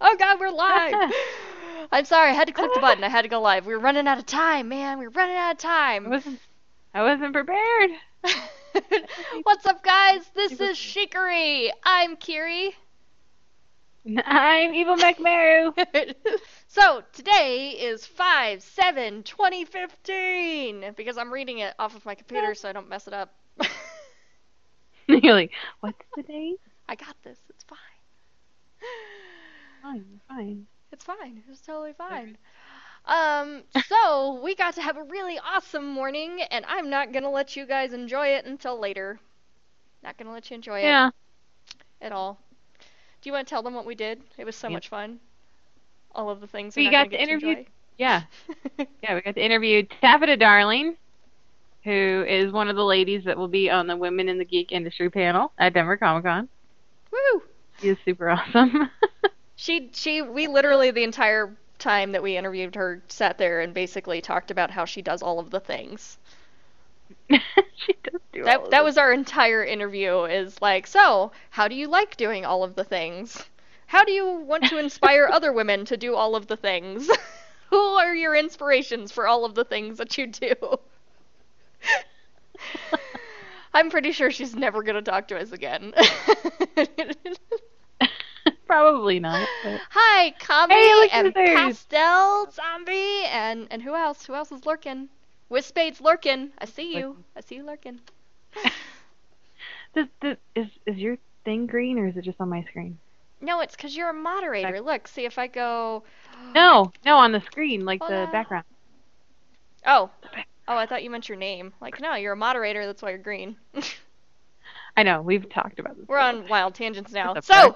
Oh God, we're live. I'm sorry, I had to click the button. I had to go live. We were running out of time, man. We were running out of time. I wasn't prepared. What's up, guys? This is Shikari. I'm Kirei. I'm Evil McMaru. So, today is 5/7/2015, because I'm reading it off of my computer so I don't mess it up. You're like, what's the date? I got this. It's fine. It's fine. It's totally fine. So, we got to have a really awesome morning, and I'm not going to let you guys enjoy it until later. Not going to let you enjoy it at all. Do you want to tell them what we did? It was so much fun. All of the things we got to interview. Yeah. Yeah, we got to interview Taffeta Darling, who is one of the ladies that will be on the Women in the Geek Industry panel at Denver Comic-Con. Woo! She is super awesome. We literally the entire time that we interviewed her sat there and basically talked about how she does all of the things. She does do that, all of that was our entire interview, is like, so, how do you like doing all of the things? How do you want to inspire other women to do all of the things? Who are your inspirations for all of the things that you do? I'm pretty sure she's never going to talk to us again. Probably not. But... Hi, Kami and Pastel Zombie and who else? Who else is lurking? WispAde's lurking. I see you. I see you lurking. Is your thing green or is it just on my screen? No, it's because you're a moderator. Look, see if I go... No, on the screen, like the background. Oh, I thought you meant your name. Like, no, you're a moderator, that's why you're green. I know, we've talked about this. We're on wild tangents now. So!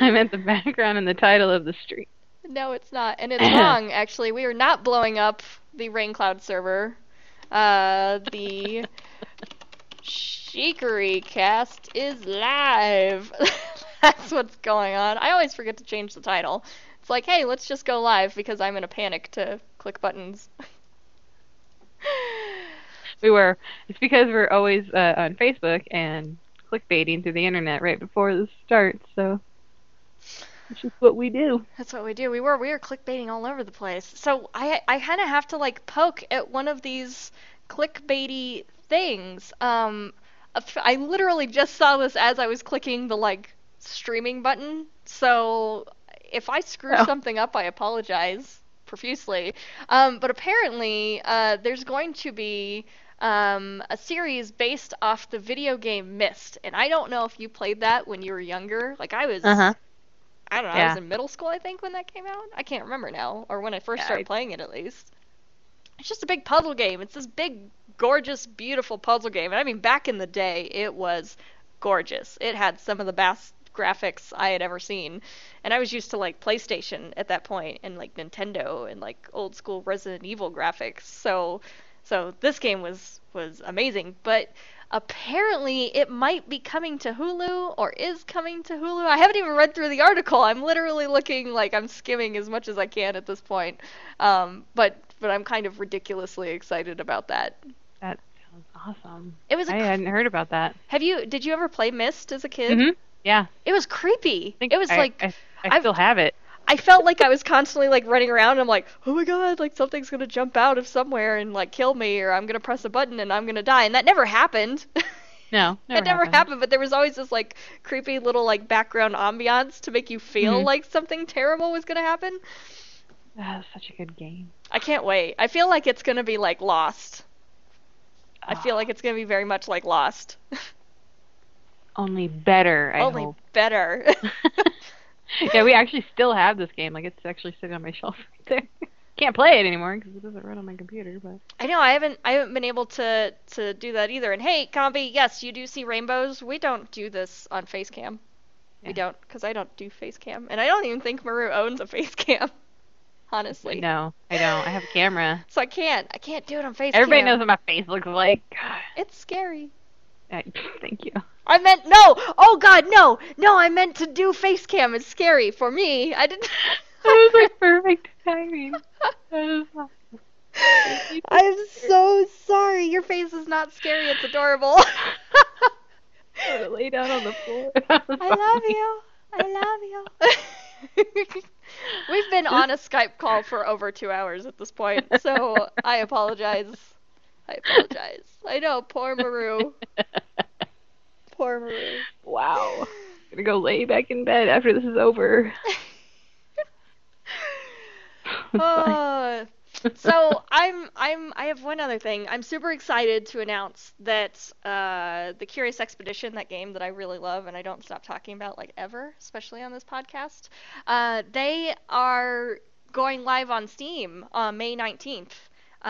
I meant the background and the title of the stream. No, it's not. And it's wrong, actually. We are not blowing up the Raincloud server. The... Shikari cast is live. That's what's going on. I always forget to change the title. It's like, hey, let's just go live because I'm in a panic to click buttons. We were. It's because we're always on Facebook and clickbaiting through the internet right before this starts, so that's just what we do. That's what we do. We were clickbaiting all over the place. So I kind of have to like poke at one of these clickbaity things. I literally just saw this as I was clicking the, like, streaming button, so if I screw something up, I apologize profusely. But apparently, there's going to be a series based off the video game Myst, and I don't know if you played that when you were younger. Like, I was, I don't know, I was in middle school, I think, when that came out. I can't remember now, or when I first started playing it, at least. It's just a big puzzle game. It's this big, gorgeous, beautiful puzzle game. And I mean, back in the day, it was gorgeous. It had some of the best graphics I had ever seen. And I was used to, like, PlayStation at that point and, like, Nintendo and, like, old-school Resident Evil graphics. So this game was amazing. But apparently it might be coming to Hulu or is coming to Hulu. I haven't even read through the article. I'm literally looking, like, I'm skimming as much as I can at this point. But I'm kind of ridiculously excited about that. That sounds awesome. I hadn't heard about that. Did you ever play Myst as a kid? Mm-hmm. Yeah. It was creepy. I still have it. I felt like I was constantly like running around and I'm like, oh my God, like something's going to jump out of somewhere and like kill me, or I'm going to press a button and I'm going to die. And that never happened. No, that never happened. But there was always this like creepy little like background ambiance to make you feel like something terrible was going to happen. That was such a good game. I can't wait. I feel like it's going to be like Lost. I feel like it's going to be very much like Lost. Only better, I hope. Only better. Yeah, we actually still have this game. Like, it's actually sitting on my shelf right there. Can't play it anymore because it doesn't run on my computer. But I know, I haven't been able to do that either. And hey, Combi, yes, you do see rainbows. We don't do this on Facecam. Yeah. We don't, because I don't do Facecam. And I don't even think Maru owns a Facecam. Honestly. No, I don't. I have a camera. So I can't do it on Facebook. Everybody knows what my face looks like. It's scary. Thank you. I meant, no! Oh God, no! No, I meant to do face cam. It's scary for me. I didn't... That was like perfect timing. I'm so sorry. Your face is not scary. It's adorable. I lay down on the floor. I love you. I love you. We've been on a Skype call for over 2 hours at this point, so I apologize. I apologize. I know, poor Maru. Poor Maru. Wow. I'm gonna go lay back in bed after this is over. So I have one other thing. I'm super excited to announce that the Curious Expedition, that game that I really love and I don't stop talking about like ever, especially on this podcast, they are going live on Steam on May 19th.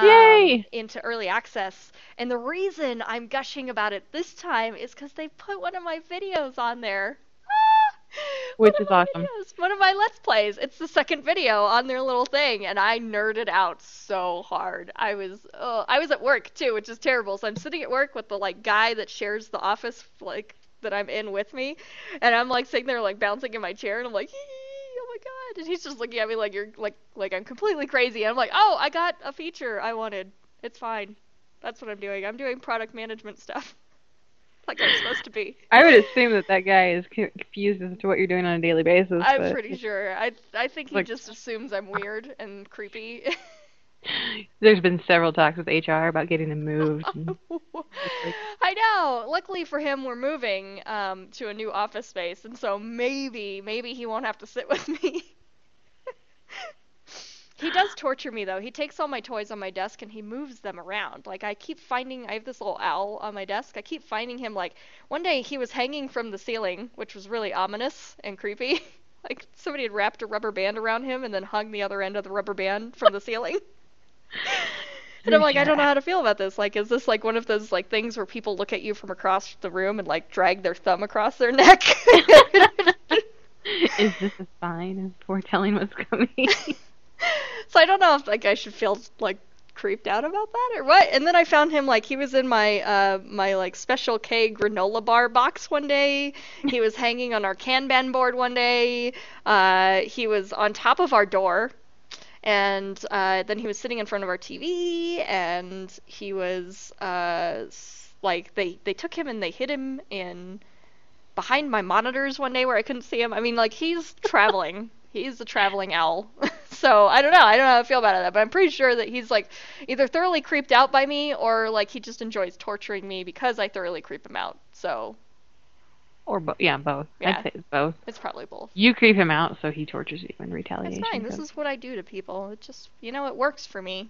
Yay! Into early access. And the reason I'm gushing about it this time is because they put one of my videos on there. Which is awesome. Videos, one of my Let's Plays. It's the second video on their little thing, and I nerded out so hard. I was at work too, which is terrible. So I'm sitting at work with the like guy that shares the office like that I'm in with me, and I'm like sitting there like bouncing in my chair, and I'm like, oh my god! And he's just looking at me like you're like I'm completely crazy. And I'm like, oh, I got a feature I wanted. It's fine. That's what I'm doing. I'm doing product management stuff. Like I'm supposed to be. I would assume that guy is confused as to what you're doing on a daily basis. I'm pretty sure. I think he like, just assumes I'm weird and creepy. There's been several talks with HR about getting them moved. I know. Luckily for him, we're moving to a new office space, and so maybe he won't have to sit with me. He does torture me, though. He takes all my toys on my desk and he moves them around. Like, I have this little owl on my desk. I keep finding him, like, one day he was hanging from the ceiling, which was really ominous and creepy. Like, somebody had wrapped a rubber band around him and then hung the other end of the rubber band from the ceiling. And I'm like, I don't know how to feel about this. Like, is this, like, one of those, like, things where people look at you from across the room and, like, drag their thumb across their neck? Is this a sign of foretelling what's coming? So I don't know if, like, I should feel, like, creeped out about that or what. And then I found him, like, he was in my, my Special K granola bar box one day. He was hanging on our Kanban board one day. He was on top of our door. And then he was sitting in front of our TV. And he was, like, they took him and they hid him in behind my monitors one day where I couldn't see him. I mean, like, he's traveling. He's a traveling owl. So, I don't know how I feel about it, but I'm pretty sure that he's, like, either thoroughly creeped out by me or, like, he just enjoys torturing me because I thoroughly creep him out, so. Or, both. Yeah. I'd say it's both. It's probably both. You creep him out, so he tortures you in retaliation. That's fine. So. This is what I do to people. It just, you know, it works for me.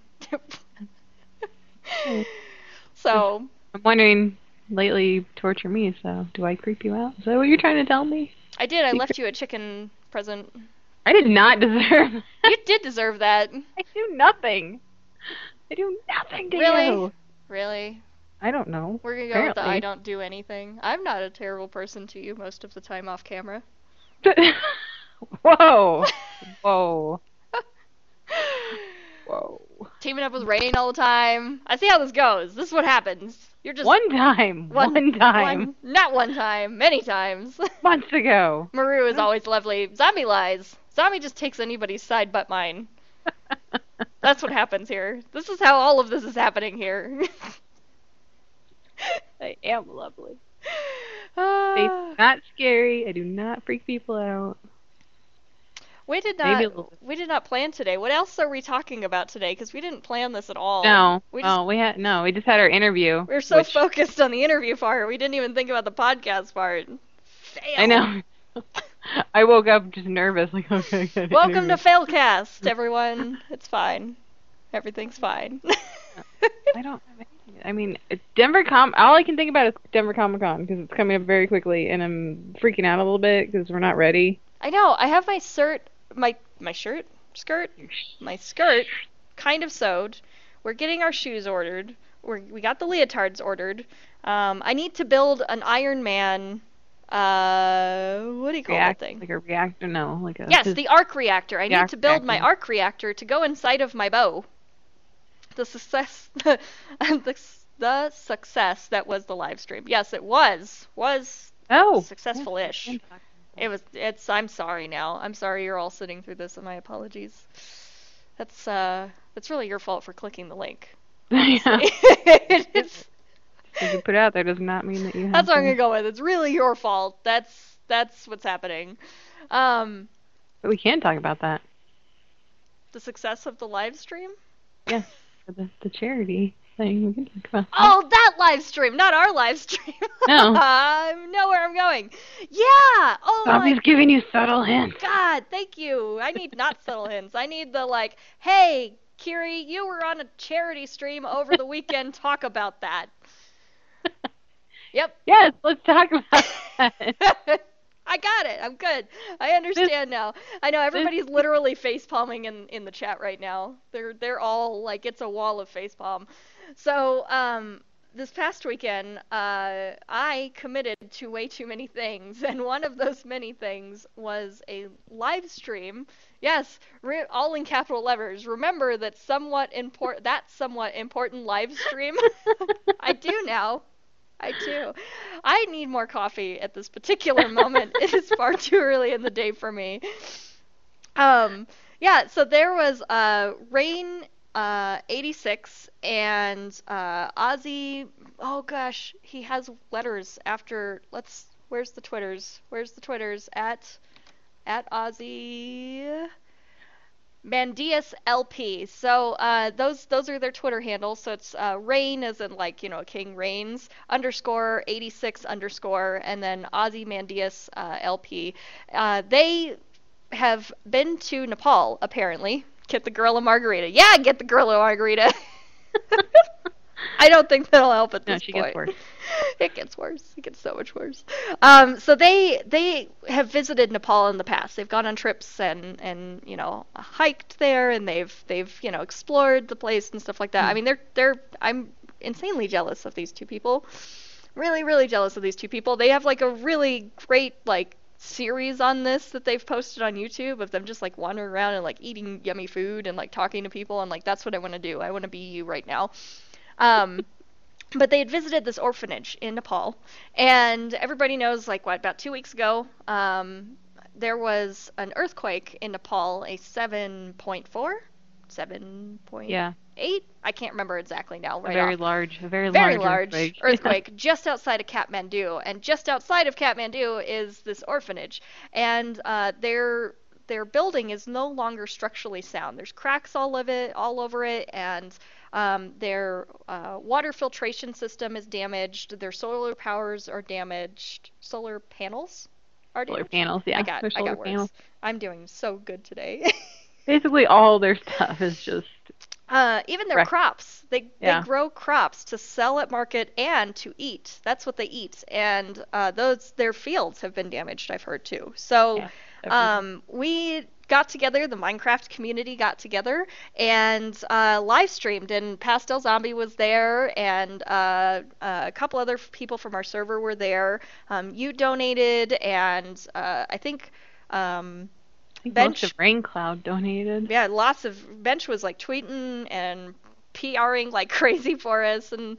So. I'm wondering, lately, torture me, so do I creep you out? Is that what you're trying to tell me? I did. I left you a chicken present. I did not deserve that. You did deserve that. I do nothing. I do nothing to you. Really? I don't know. We're going to go with the I don't do anything. I'm not a terrible person to you most of the time off camera. Whoa. Whoa. Whoa. Teaming up with Rain all the time. I see how this goes. This is what happens. You're just many times. Months ago. Maru is always lovely. Zombie lies. Zombie just takes anybody's side but mine. That's what happens here. This is how all of this is happening here. I am lovely. It's not scary. I do not freak people out. We did not plan today. What else are we talking about today? Because we didn't plan this at all. No. We just had our interview. We were so focused on the interview part, we didn't even think about the podcast part. Fail. I know. I woke up just nervous. Like, okay. Welcome to Failcast, everyone. It's fine. Everything's fine. I don't have anything. I mean, all I can think about is Denver Comic-Con because it's coming up very quickly, and I'm freaking out a little bit because we're not ready. I know. I have my skirt kind of sewed. We're getting our shoes ordered. We got the leotards ordered. I need to build an Iron Man, what do you call that thing? Like a reactor? No, like a... Yes, the arc reactor. I need to build my arc reactor to go inside of my bow. The success that was the live stream. Yes, it was successful-ish. I'm sorry now. I'm sorry you're all sitting through this, and my apologies. That's really your fault for clicking the link. Yeah. What you put out there does not mean that you have to. That's what I'm going to go with. It's really your fault. That's That's what's happening. But we can talk about that. The success of the live stream? Yeah, for the charity thing. We can talk about that. Oh, that live stream, not our live stream. No. I know where I'm going. Yeah. Oh, Bobby's giving you subtle hints. God, thank you. I need not subtle hints. I need the, like, hey, Kirei, you were on a charity stream over the weekend. Talk about that. Yep. Yes, let's talk about that. I got it. I'm good. I understand now. I know everybody's literally facepalming in the chat right now. They're all like, it's a wall of facepalm. So this past weekend, I committed to way too many things, and one of those many things was a live stream. Yes, all in capital letters. Remember that somewhat important live stream. I do now. I do. I need more coffee at this particular moment. It is far too early in the day for me. Yeah, so there was Rain 86 and Ozzy. Oh, gosh. He has letters after. Where's the Twitters? Where's the Twitters? At Ozzy Mandias LP. So those are their Twitter handles. So it's Rain as in, like, you know, King Reigns _86_ and then Ozzy Mandias LP. They have been to Nepal, apparently. Get the girl a margarita. Yeah, get the girl a margarita. I don't think that'll help at this point. No, she gets worse. It gets worse. It gets so much worse. So they have visited Nepal in the past. They've gone on trips and you know, hiked there, and they've you know, explored the place and stuff like that. Mm. I mean, I'm insanely jealous of these two people. Really, really jealous of these two people. They have, like, a really great, like, series on this that they've posted on YouTube of them just, like, wandering around and, like, eating yummy food and, like, talking to people, and, like, that's what I want to do. I want to be you right now. But they had visited this orphanage in Nepal, and everybody knows, like, what, about 2 weeks ago, there was an earthquake in Nepal, a 7.4, 7.8. Yeah. I can't remember exactly now. Right, a very large earthquake just outside of Kathmandu, and just outside of Kathmandu is this orphanage, and their building is no longer structurally sound. There's cracks all over it, and their water filtration system is damaged. Their solar powers are damaged. Solar panels are damaged. Solar panels, yeah. I got words. I'm doing so good today. Basically, all their stuff is just even their crops. They grow crops to sell at market and to eat. That's what they eat. And their fields have been damaged, I've heard, too. So yeah, we got together, the Minecraft community got together, and live streamed, and Pastel Zombie was there, and a couple other people from our server were there. You donated, and I think... Bench of Raincloud donated. Yeah, lots of Bench was, like, tweeting and PRing like crazy for us, and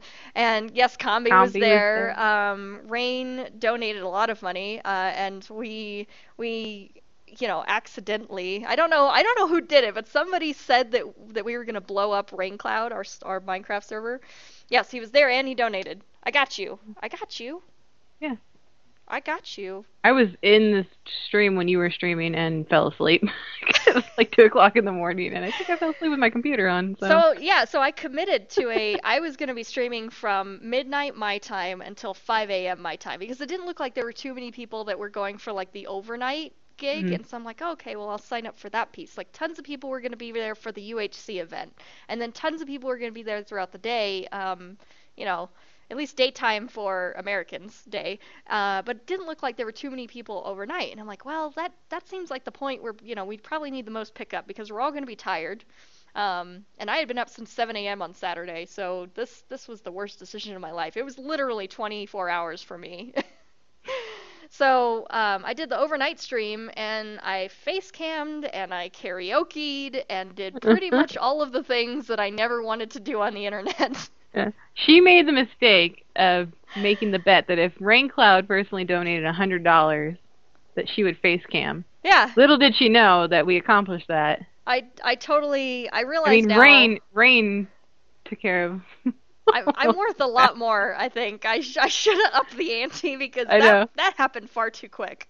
yes, Combi was there. Rain donated a lot of money, and we you know, accidentally, I don't know who did it, but somebody said that we were gonna blow up Raincloud, our Minecraft server. Yes, he was there and he donated. I got you. Yeah. I got you. I was in this stream when you were streaming and fell asleep. It was like 2:00 in the morning, and I think I fell asleep with my computer on. So I committed to I was going to be streaming from midnight my time until 5 a.m. my time, because it didn't look like there were too many people that were going for, like, the overnight gig. Mm-hmm. And so I'm like, oh, okay, well, I'll sign up for that piece. Like, tons of people were going to be there for the UHC event, and then tons of people were going to be there throughout the day, you know, at least daytime for Americans day, but it didn't look like there were too many people overnight. And I'm like, well, that seems like the point where, you know, we'd probably need the most pickup, because we're all going to be tired. And I had been up since 7 a.m. on Saturday, so this was the worst decision of my life. It was literally 24 hours for me. So I did the overnight stream, and I face cammed, and I karaoke'd, and did pretty much all of the things that I never wanted to do on the internet. Yeah. She made the mistake of making the bet that if Raincloud personally donated $100, that she would face cam. Yeah. Little did she know that we accomplished that. I realized. I mean, now Rain took care of. I'm worth a lot more, I think. I should have upped the ante, because that happened far too quick.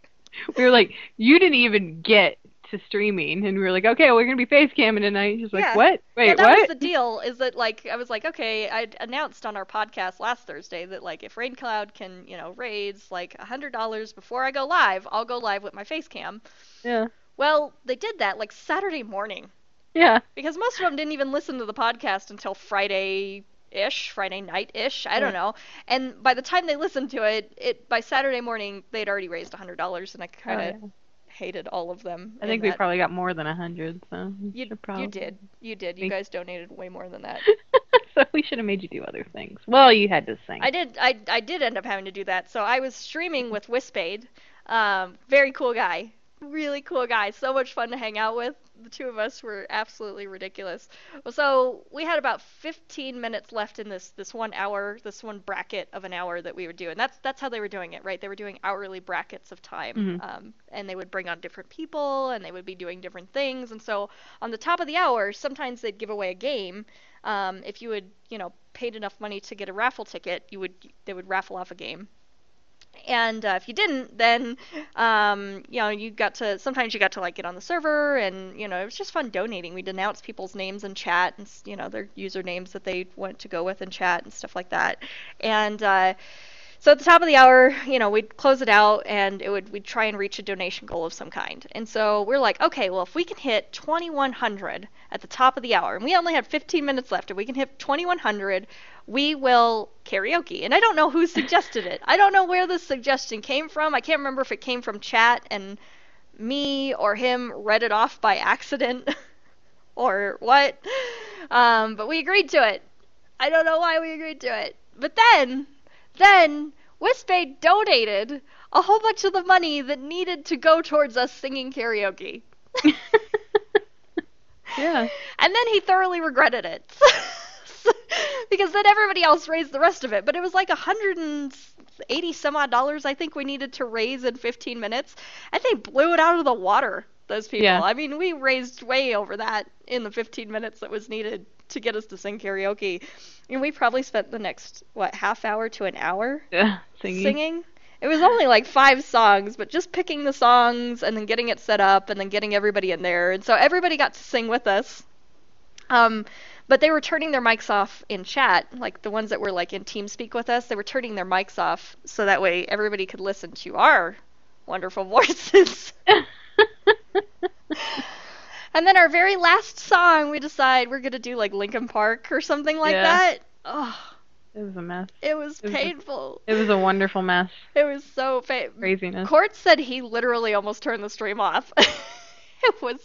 We were like, you didn't even get to streaming, and we were like, okay, well, we're gonna be face camming tonight. She's like, what? Wait, yeah, what? That was the deal. Is that like I was like, okay, I announced on our podcast last Thursday that like if Raincloud can, you know, raids like $100 before I go live, I'll go live with my face cam. Yeah. Well, they did that like Saturday morning. Yeah. Because most of them didn't even listen to the podcast until Friday night-ish, I don't know. And by the time they listened to it, by Saturday morning they'd already raised $100, and I kind of hated all of them. I think we probably got more than 100. So you did. You guys donated way more than that. So we should have made you do other things. Well, you had to sing. I did. I did end up having to do that. So I was streaming with WispAde. Very cool guy. Really cool guy. So much fun to hang out with. The two of us were absolutely ridiculous. So we had about 15 minutes left in this one bracket of an hour that we would do, and that's how they were doing it, right? They were doing hourly brackets of time, and they would bring on different people, and they would be doing different things. And so on the top of the hour, sometimes they'd give away a game. If you had, you know, paid enough money to get a raffle ticket, they would raffle off a game. And if you didn't, then, you know, sometimes you got to like get on the server, and, you know, it was just fun donating. We'd announce people's names in chat, and, you know, their usernames that they want to go with in chat and stuff like that. And so at the top of the hour, you know, we'd close it out, and we'd try and reach a donation goal of some kind. And so we're like, okay, well, if we can hit 2100 at the top of the hour, and we only had 15 minutes left, and we can hit 2100, we will karaoke. And I don't know who suggested it. I don't know where this suggestion came from. I can't remember if it came from chat and me or him read it off by accident or what. But we agreed to it. I don't know why we agreed to it. But then WispAde donated a whole bunch of the money that needed to go towards us singing karaoke. Yeah. And then he thoroughly regretted it. Because then everybody else raised the rest of it. But it was like $180 some odd I think we needed to raise in 15 minutes. And they blew it out of the water, those people. Yeah. I mean, we raised way over that in the 15 minutes that was needed to get us to sing karaoke. And we probably spent the next, what, half hour to an hour singing. It was only like 5 songs, but just picking the songs and then getting it set up and then getting everybody in there. And so everybody got to sing with us. But they were turning their mics off in chat, like the ones that were like in TeamSpeak with us. They were turning their mics off so that way everybody could listen to our wonderful voices. And then our very last song, we decide we're going to do like Linkin Park or something like that. Oh, it was a mess. It was painful. It was a wonderful mess. It was so craziness. Court said he literally almost turned the stream off. It was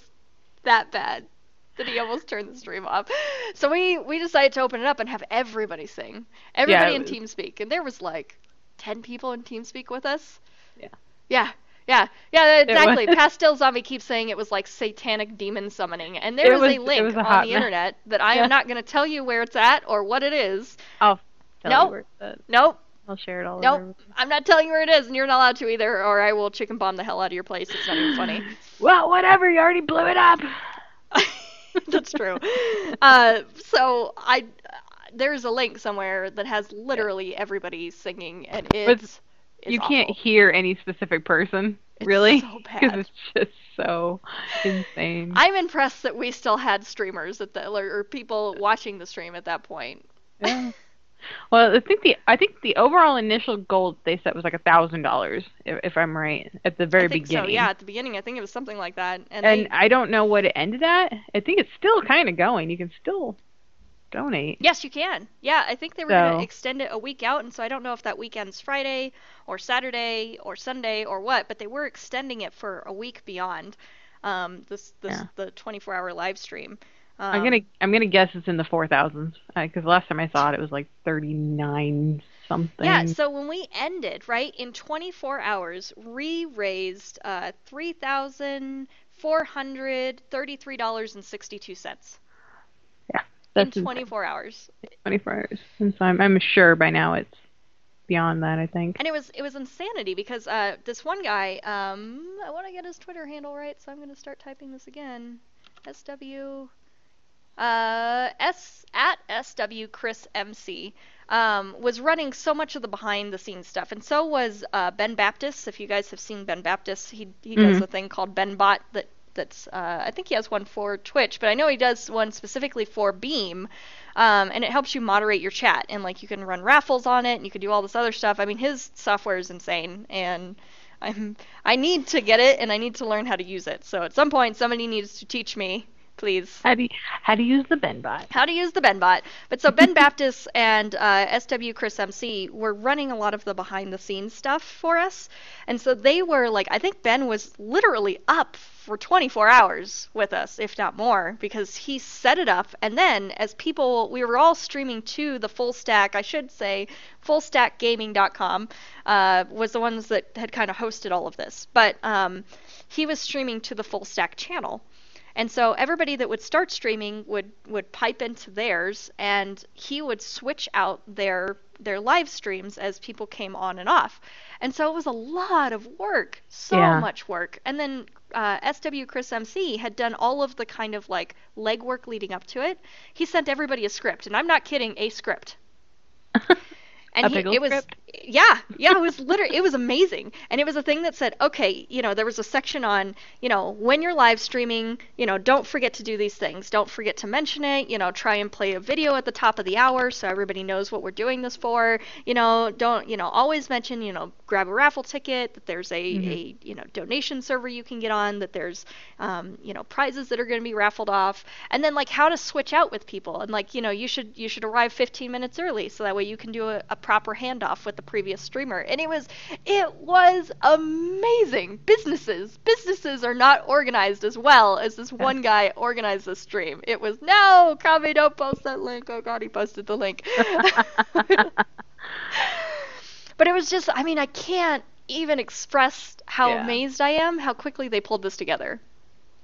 that bad. That he almost turned the stream off. So we decided to open it up and have everybody sing. Everybody in TeamSpeak. And there was like 10 people in TeamSpeak with us. Yeah, exactly. Pastel Zombie keeps saying it was like satanic demon summoning. And there was a link on the internet that I am not going to tell you where it's at or what it is. I'll tell you where it's at. Nope. I'll share it all over. Nope, I'm not telling you where it is, and you're not allowed to either, or I will chicken bomb the hell out of your place. It's not even funny. Well, whatever. You already blew it up. That's true. So there's a link somewhere that has literally everybody singing, and it's you can't hear any specific person. It's really so bad. Because it's just so insane. I'm impressed that we still had streamers or people watching the stream at that point. Yeah. Well, I think the overall initial goal they set was like $1,000, if I'm right, at the very beginning. So, yeah, at the beginning, I think it was something like that. And I don't know what it ended at. I think it's still kind of going. You can still donate. Yes, you can. Yeah, I think they were going to extend it a week out, and so I don't know if that weekend's Friday or Saturday or Sunday or what, but they were extending it for a week beyond the 24-hour live stream. I'm gonna guess it's in the 4,000s because last time I saw it was like 39 something. Yeah, so when we ended, right, in 24 hours, we raised $3,433.62. Yeah, that's in 24 hours. 24 hours, and so I'm sure by now it's beyond that, I think. And it was insanity because this one guy, I want to get his Twitter handle right, so I'm gonna start typing this again. SW at SWChrisMC was running so much of the behind the scenes stuff, and so was Ben Baptist. If you guys have seen Ben Baptist, he does a thing called Ben Bot that's I think he has one for Twitch, but I know he does one specifically for Beam, and it helps you moderate your chat, and like you can run raffles on it and you can do all this other stuff. I mean, his software is insane, and I need to get it, and I need to learn how to use it. So at some point, somebody needs to teach me, please. How to use the Ben Bot. How to use the Ben Bot. But so Ben Baptist and SWChrisMC were running a lot of the behind-the-scenes stuff for us. And so they were like, I think Ben was literally up for 24 hours with us, if not more, because he set it up. And then as people, we were all streaming to the Full Stack, I should say, Fullstackgaming.com was the ones that had kind of hosted all of this. But he was streaming to the Full Stack channel. And so everybody that would start streaming would pipe into theirs, and he would switch out their live streams as people came on and off. And so it was a lot of work, so much work. And then SWChrisMC had done all of the kind of like legwork leading up to it. He sent everybody a script, and I'm not kidding, a script. And it was amazing. And it was a thing that said, okay, you know, there was a section on, you know, when you're live streaming, you know, don't forget to do these things. Don't forget to mention it. You know, try and play a video at the top of the hour so everybody knows what we're doing this for. You know, don't, you know, always mention, you know, grab a raffle ticket, that there's a donation server you can get on, that there's, you know, prizes that are going to be raffled off. And then like how to switch out with people. And like, you know, you should arrive 15 minutes early so that way you can do a proper handoff with the previous streamer. And it was amazing. Businesses are not organized as well as this one guy organized the stream. It was, no, Kami, don't post that link. Oh God, he posted the link. But it was just, I mean, I can't even express how amazed I am, how quickly they pulled this together.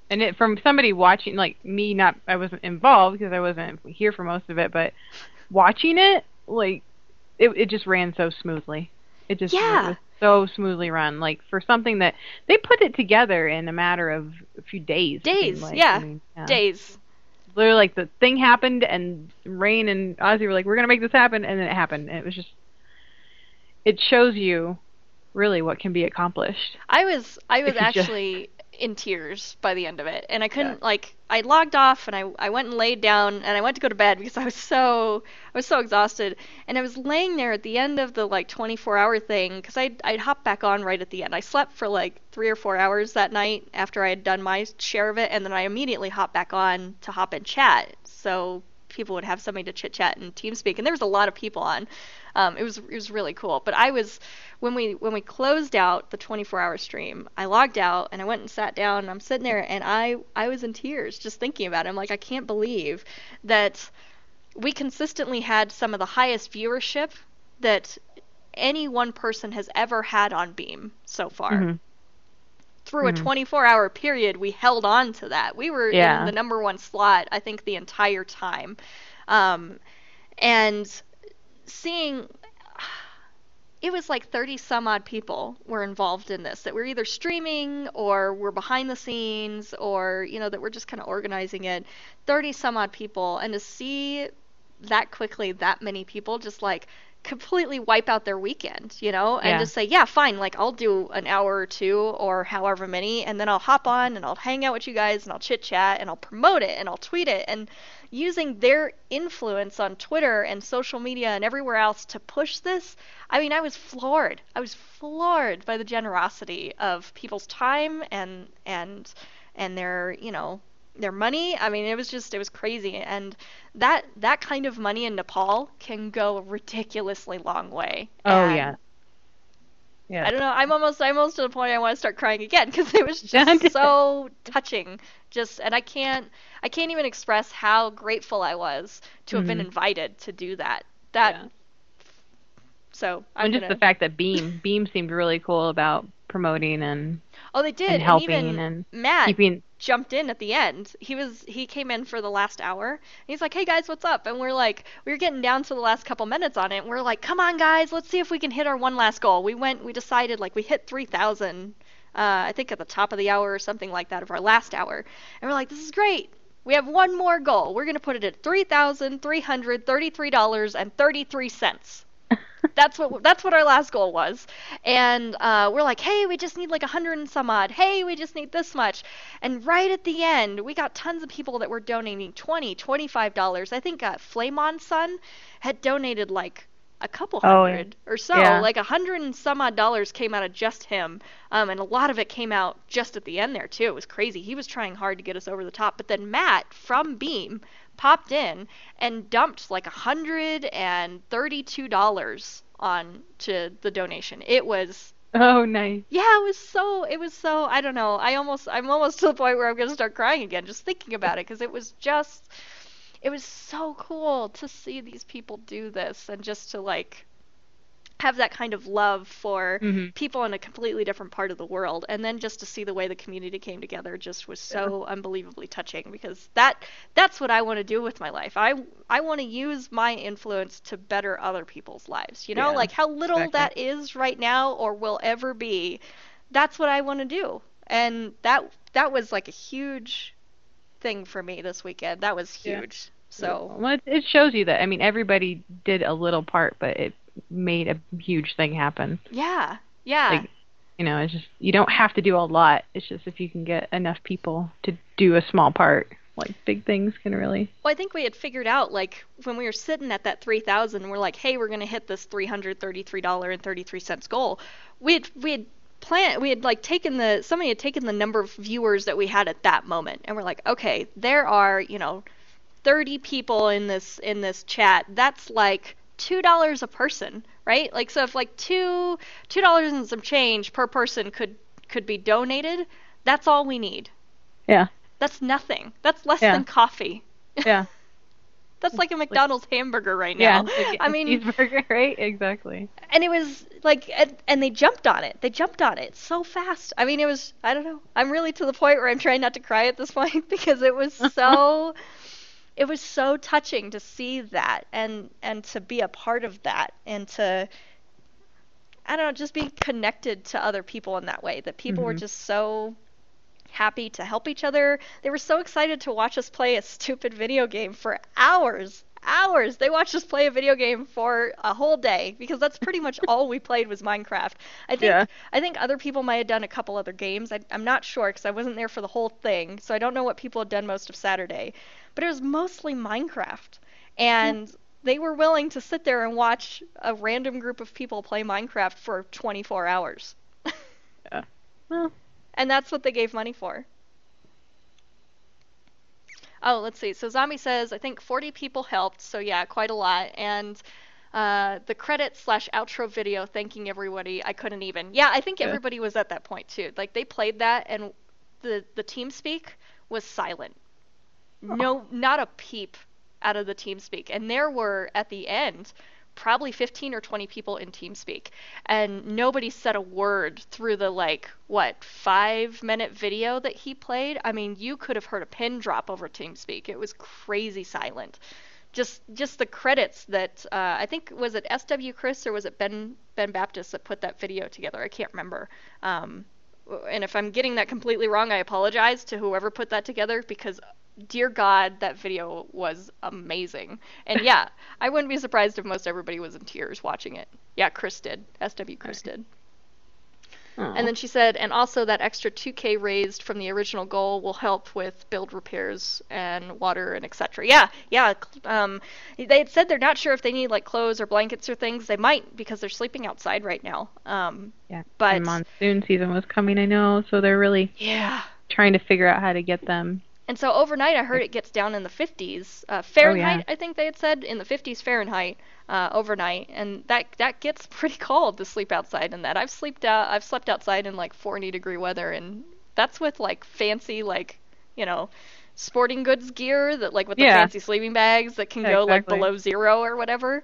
And it, from somebody watching, like me, I wasn't involved because I wasn't here for most of it, but watching it, like, It just ran so smoothly. It just was so smoothly run. Like, for something that they put it together in a matter of a few days. Days. Literally, like, the thing happened, and Rain and Ozzy were like, we're going to make this happen, and then it happened. And it was just... It shows you, really, what can be accomplished. I was actually... in tears by the end of it, and I couldn't like, I logged off and I went and laid down, and I went to go to bed because I was so exhausted. And I was laying there at the end of the like 24-hour thing, because I'd hop back on right at the end. I slept for like 3 or 4 hours that night after I had done my share of it, and then I immediately hopped back on to hop and chat, so people would have somebody to chit chat in TeamSpeak. And there was a lot of people on. It was really cool. But I was, when we closed out the 24-hour stream, I logged out and I went and sat down, and I'm sitting there, and I was in tears just thinking about it. I'm like, I can't believe that we consistently had some of the highest viewership that any one person has ever had on Beam so far. Mm-hmm. Through a 24-hour period, we held on to that. We were in the number one slot, I think, the entire time. And seeing... It was like 30-some-odd people were involved in this, that were either streaming or were behind the scenes, or, you know, that were just kind of organizing it. 30-some-odd people. And to see that quickly, that many people just, like... completely wipe out their weekend, you know, and just say, yeah, fine, like, I'll do an hour or two or however many, and then I'll hop on and I'll hang out with you guys and I'll chit chat and I'll promote it and I'll tweet it, and using their influence on Twitter and social media and everywhere else to push this. I mean, I was floored by the generosity of people's time and their, you know, their money. I mean, it was crazy. And that kind of money in Nepal can go a ridiculously long way. Oh, and yeah. I don't know. I'm almost to the point I want to start crying again, because it was just so touching. Just, and I can't even express how grateful I was to have been invited to do that. So the fact that Beam seemed really cool about promoting and oh, they did, and helping, and even Matt jumped in at the end. He came in for the last hour, and he's like, hey guys, what's up? And we're like, we were getting down to the last couple minutes on it, and we're like, come on guys, let's see if we can hit our one last goal. We decided, like, we hit 3,000 I think at the top of the hour or something like that of our last hour, and we're like, this is great, We have one more goal. We're going to put it at $3,333.33. That's what our last goal was. And we're like, hey, we just need like 100 and some odd. Hey, we just need this much. And right at the end, we got tons of people that were donating $20, $25. I think Flamon Sun had donated like a couple hundred or so. Yeah. Like $100 and some odd came out of just him. And a lot of it came out just at the end there, too. It was crazy. He was trying hard to get us over the top. But then Matt from Beam popped in and dumped like $132 on to the donation. It was nice. Yeah, it was so I don't know. I'm almost to the point where I'm gonna start crying again just thinking about it, because it was so cool to see these people do this and just to like have that kind of love for people in a completely different part of the world. And then just to see the way the community came together just was so unbelievably touching, because that's what I want to do with my life. I want to use my influence to better other people's lives, you know, like how little that is right now or will ever be. That's what I want to do. And that was like a huge thing for me this weekend. That was huge. So well, it shows you that, I mean, everybody did a little part, but it made a huge thing happen. Like, you know, it's just, you don't have to do a lot. It's just if you can get enough people to do a small part, like big things can really. Well, I think we had figured out, like, when we were sitting at that 3,000, we're like, hey, we're gonna hit this $333.33 goal. Somebody had taken the number of viewers that we had at that moment, and we're like, okay, there are, you know, 30 people in this chat. That's like $2 a person, right? Like, so if like $2 and some change per person could be donated, that's all we need. Yeah. That's nothing. That's less than coffee. Yeah. That's like a McDonald's hamburger right now. Yeah, I mean, cheeseburger, right? Exactly. And it was like, and they jumped on it. They jumped on it so fast. I mean, it was, I don't know. I'm really to the point where I'm trying not to cry at this point, because it was so, it was so touching to see that and to be a part of that and to, I don't know, just be connected to other people in that way. That people were just so happy to help each other. They were so excited to watch us play a stupid video game for hours. They watched us play a video game for a whole day, because that's pretty much all we played was Minecraft. I think other people might have done a couple other games. I'm not sure, because I wasn't there for the whole thing, so I don't know what people had done most of Saturday, but it was mostly Minecraft. And they were willing to sit there and watch a random group of people play Minecraft for 24 hours. And that's what they gave money for. Oh, let's see. So Zombie says, I think 40 people helped. So yeah, quite a lot. And the credit/outro video thanking everybody, I couldn't even. Yeah, I think everybody was at that point too. Like, they played that, and the TeamSpeak was silent. Oh. No, not a peep out of the TeamSpeak. And there were, at the end, probably 15 or 20 people in TeamSpeak, and nobody said a word through the, like, what, 5-minute video that he played. I mean, you could have heard a pin drop over TeamSpeak. It was crazy silent. Just the credits that I think, was it SWChris or was it Ben Baptist that put that video together? I can't remember. And if I'm getting that completely wrong, I apologize to whoever put that together, because dear God, that video was amazing. And yeah, I wouldn't be surprised if most everybody was in tears watching it. Yeah, Chris did. SW Chris did. Aww. And then she said, and also that extra 2K raised from the original goal will help with build repairs and water and etc. Yeah. They had said they're not sure if they need like clothes or blankets or things. They might, because they're sleeping outside right now. But and monsoon season was coming, I know, so they're really trying to figure out how to get them. And so overnight, I heard it gets down in the 50s Fahrenheit. I think they had said in the 50s Fahrenheit overnight, and that gets pretty cold to sleep outside. And that I've slept outside in like 40-degree weather, and that's with like fancy, like, you know, sporting goods gear that, like, with the fancy sleeping bags that can go like below zero or whatever.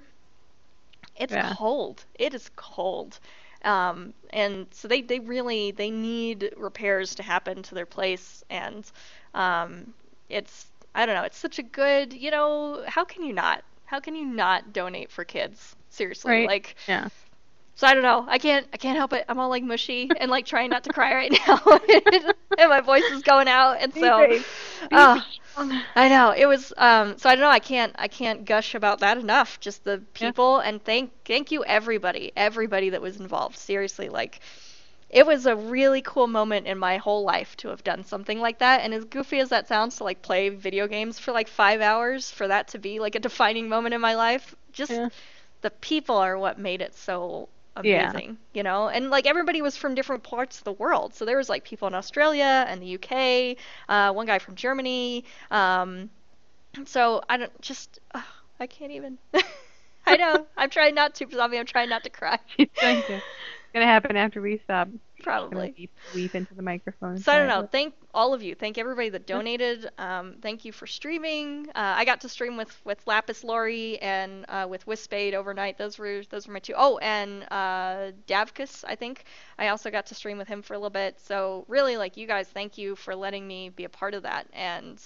It's cold. It is cold. And so they really need repairs to happen to their place. And it's, I don't know, it's such a good, you know, how can you not donate for kids? Seriously. Right. Like, so I don't know. I can't help it. I'm all like mushy and like trying not to cry right now. And my voice is going out. And so, I know. It was so I don't know, I can't gush about that enough. Just the people, yeah. And thank you everybody that was involved. Seriously, like it was a really cool moment in my whole life to have done something like that. And as goofy as that sounds to like play video games for like 5 hours, for that to be like a defining moment in my life, just yeah. The people are what made it so amazing, yeah. You know? And like everybody was from different parts of the world. So there was like people in Australia and the UK, one guy from Germany. So I don't just, oh, I can't even, I know. I'm trying not to, Zombie. I'm trying not to cry. Thank you. It's going to happen after we stop. Probably. Weep into the microphone. So I don't know. Thank all of you. Thank everybody that donated. Thank you for streaming. I got to stream with Lapis Lori and with WispAde overnight. Those were my two. Oh, and Davkus, I think. I also got to stream with him for a little bit. So really, like, you guys, thank you for letting me be a part of that and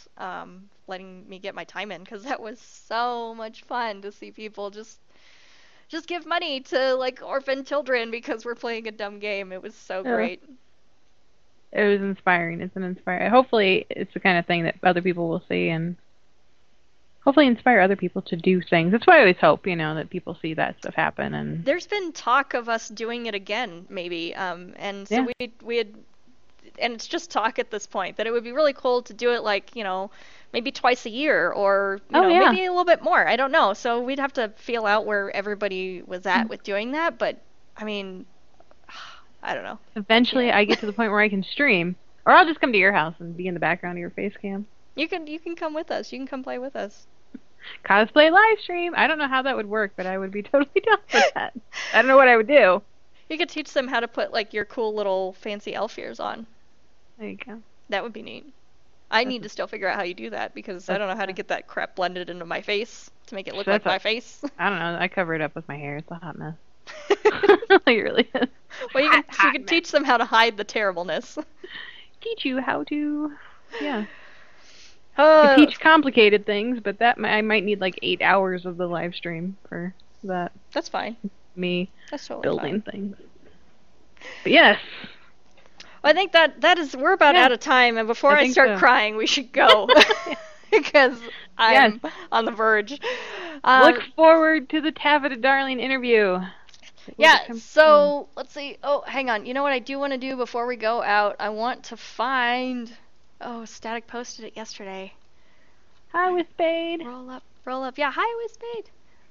letting me get my time in, because that was so much fun to see people just give money to like orphan children because we're playing a dumb game. It was so great. It was inspiring. It's an inspiring. Hopefully it's the kind of thing that other people will see and hopefully inspire other people to do things. That's why I always hope, you know, that people see that stuff happen. And there's been talk of us doing it again, maybe. And so yeah. we had, and it's just talk at this point, that it would be really cool to do it like, you know, maybe twice a year or, you know, yeah. Maybe a little bit more. I don't know. So we'd have to feel out where everybody was at with doing that. But, I mean, I don't know. Eventually yeah. I get to the point where I can stream. Or I'll just come to your house and be in the background of your face cam. You can come with us. You can come play with us. Cosplay live stream. I don't know how that would work, but I would be totally down for that. I don't know what I would do. You could teach them how to put, like, your cool little fancy elf ears on. There you go. That would be neat. I need to still figure out how you do that, because I don't know how to get that crap blended into my face to make it look like my face. I don't know. I cover it up with my hair. It's a hot mess. It really is. Well, you can teach them how to hide the terribleness. Teach you how to... Yeah. I teach complicated things, but that I might need like 8 hours of the live stream for that. That's fine. Me That's totally building fine. Things. But yes. I think that is, we're about out of time, and before I start crying, we should go, because I'm on the verge. Look forward to the Taffeta Darling interview. Yeah, so, let's see, oh, hang on, you know what I do want to do before we go out? I want to find, Static posted it yesterday. Hi, WispAde. Roll up, yeah, hi, WispAde.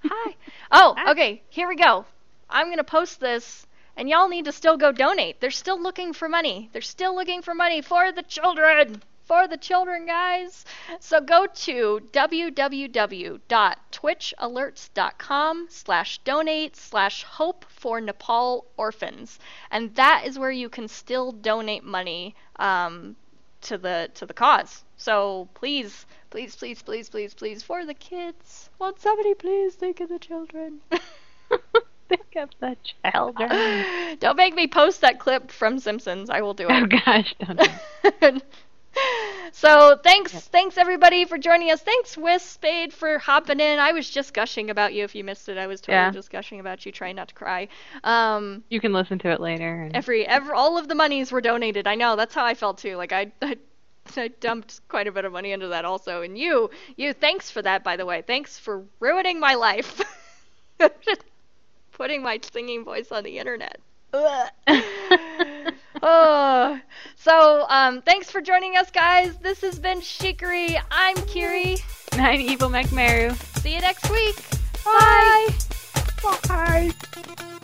Hi. Hi. Okay, here we go. I'm going to post this. And y'all need to still go donate. They're still looking for money. They're still looking for money for the children. For the children, guys. So go to www.twitchalerts.com/donate/hopefornepalorphans. And that is where you can still donate money to the cause. So please, please, please, please, please, please, for the kids. Won't somebody please think of the children? Pick up the children. Don't make me post that clip from Simpsons. I will do it. Oh, gosh. Don't. So thanks everybody for joining us. Thanks, WispAde, for hopping in. I was just gushing about you. If you missed it, I was totally just gushing about you, trying not to cry. You can listen to it later. And... all of the monies were donated. I know. That's how I felt, too. Like, I dumped quite a bit of money into that also. And you, thanks for that, by the way. Thanks for ruining my life. Putting my singing voice on the internet. So thanks for joining us, guys. This has been Shikari. I'm Kirei. And I'm Evil McMaru. See you next week. Bye. Bye. Bye.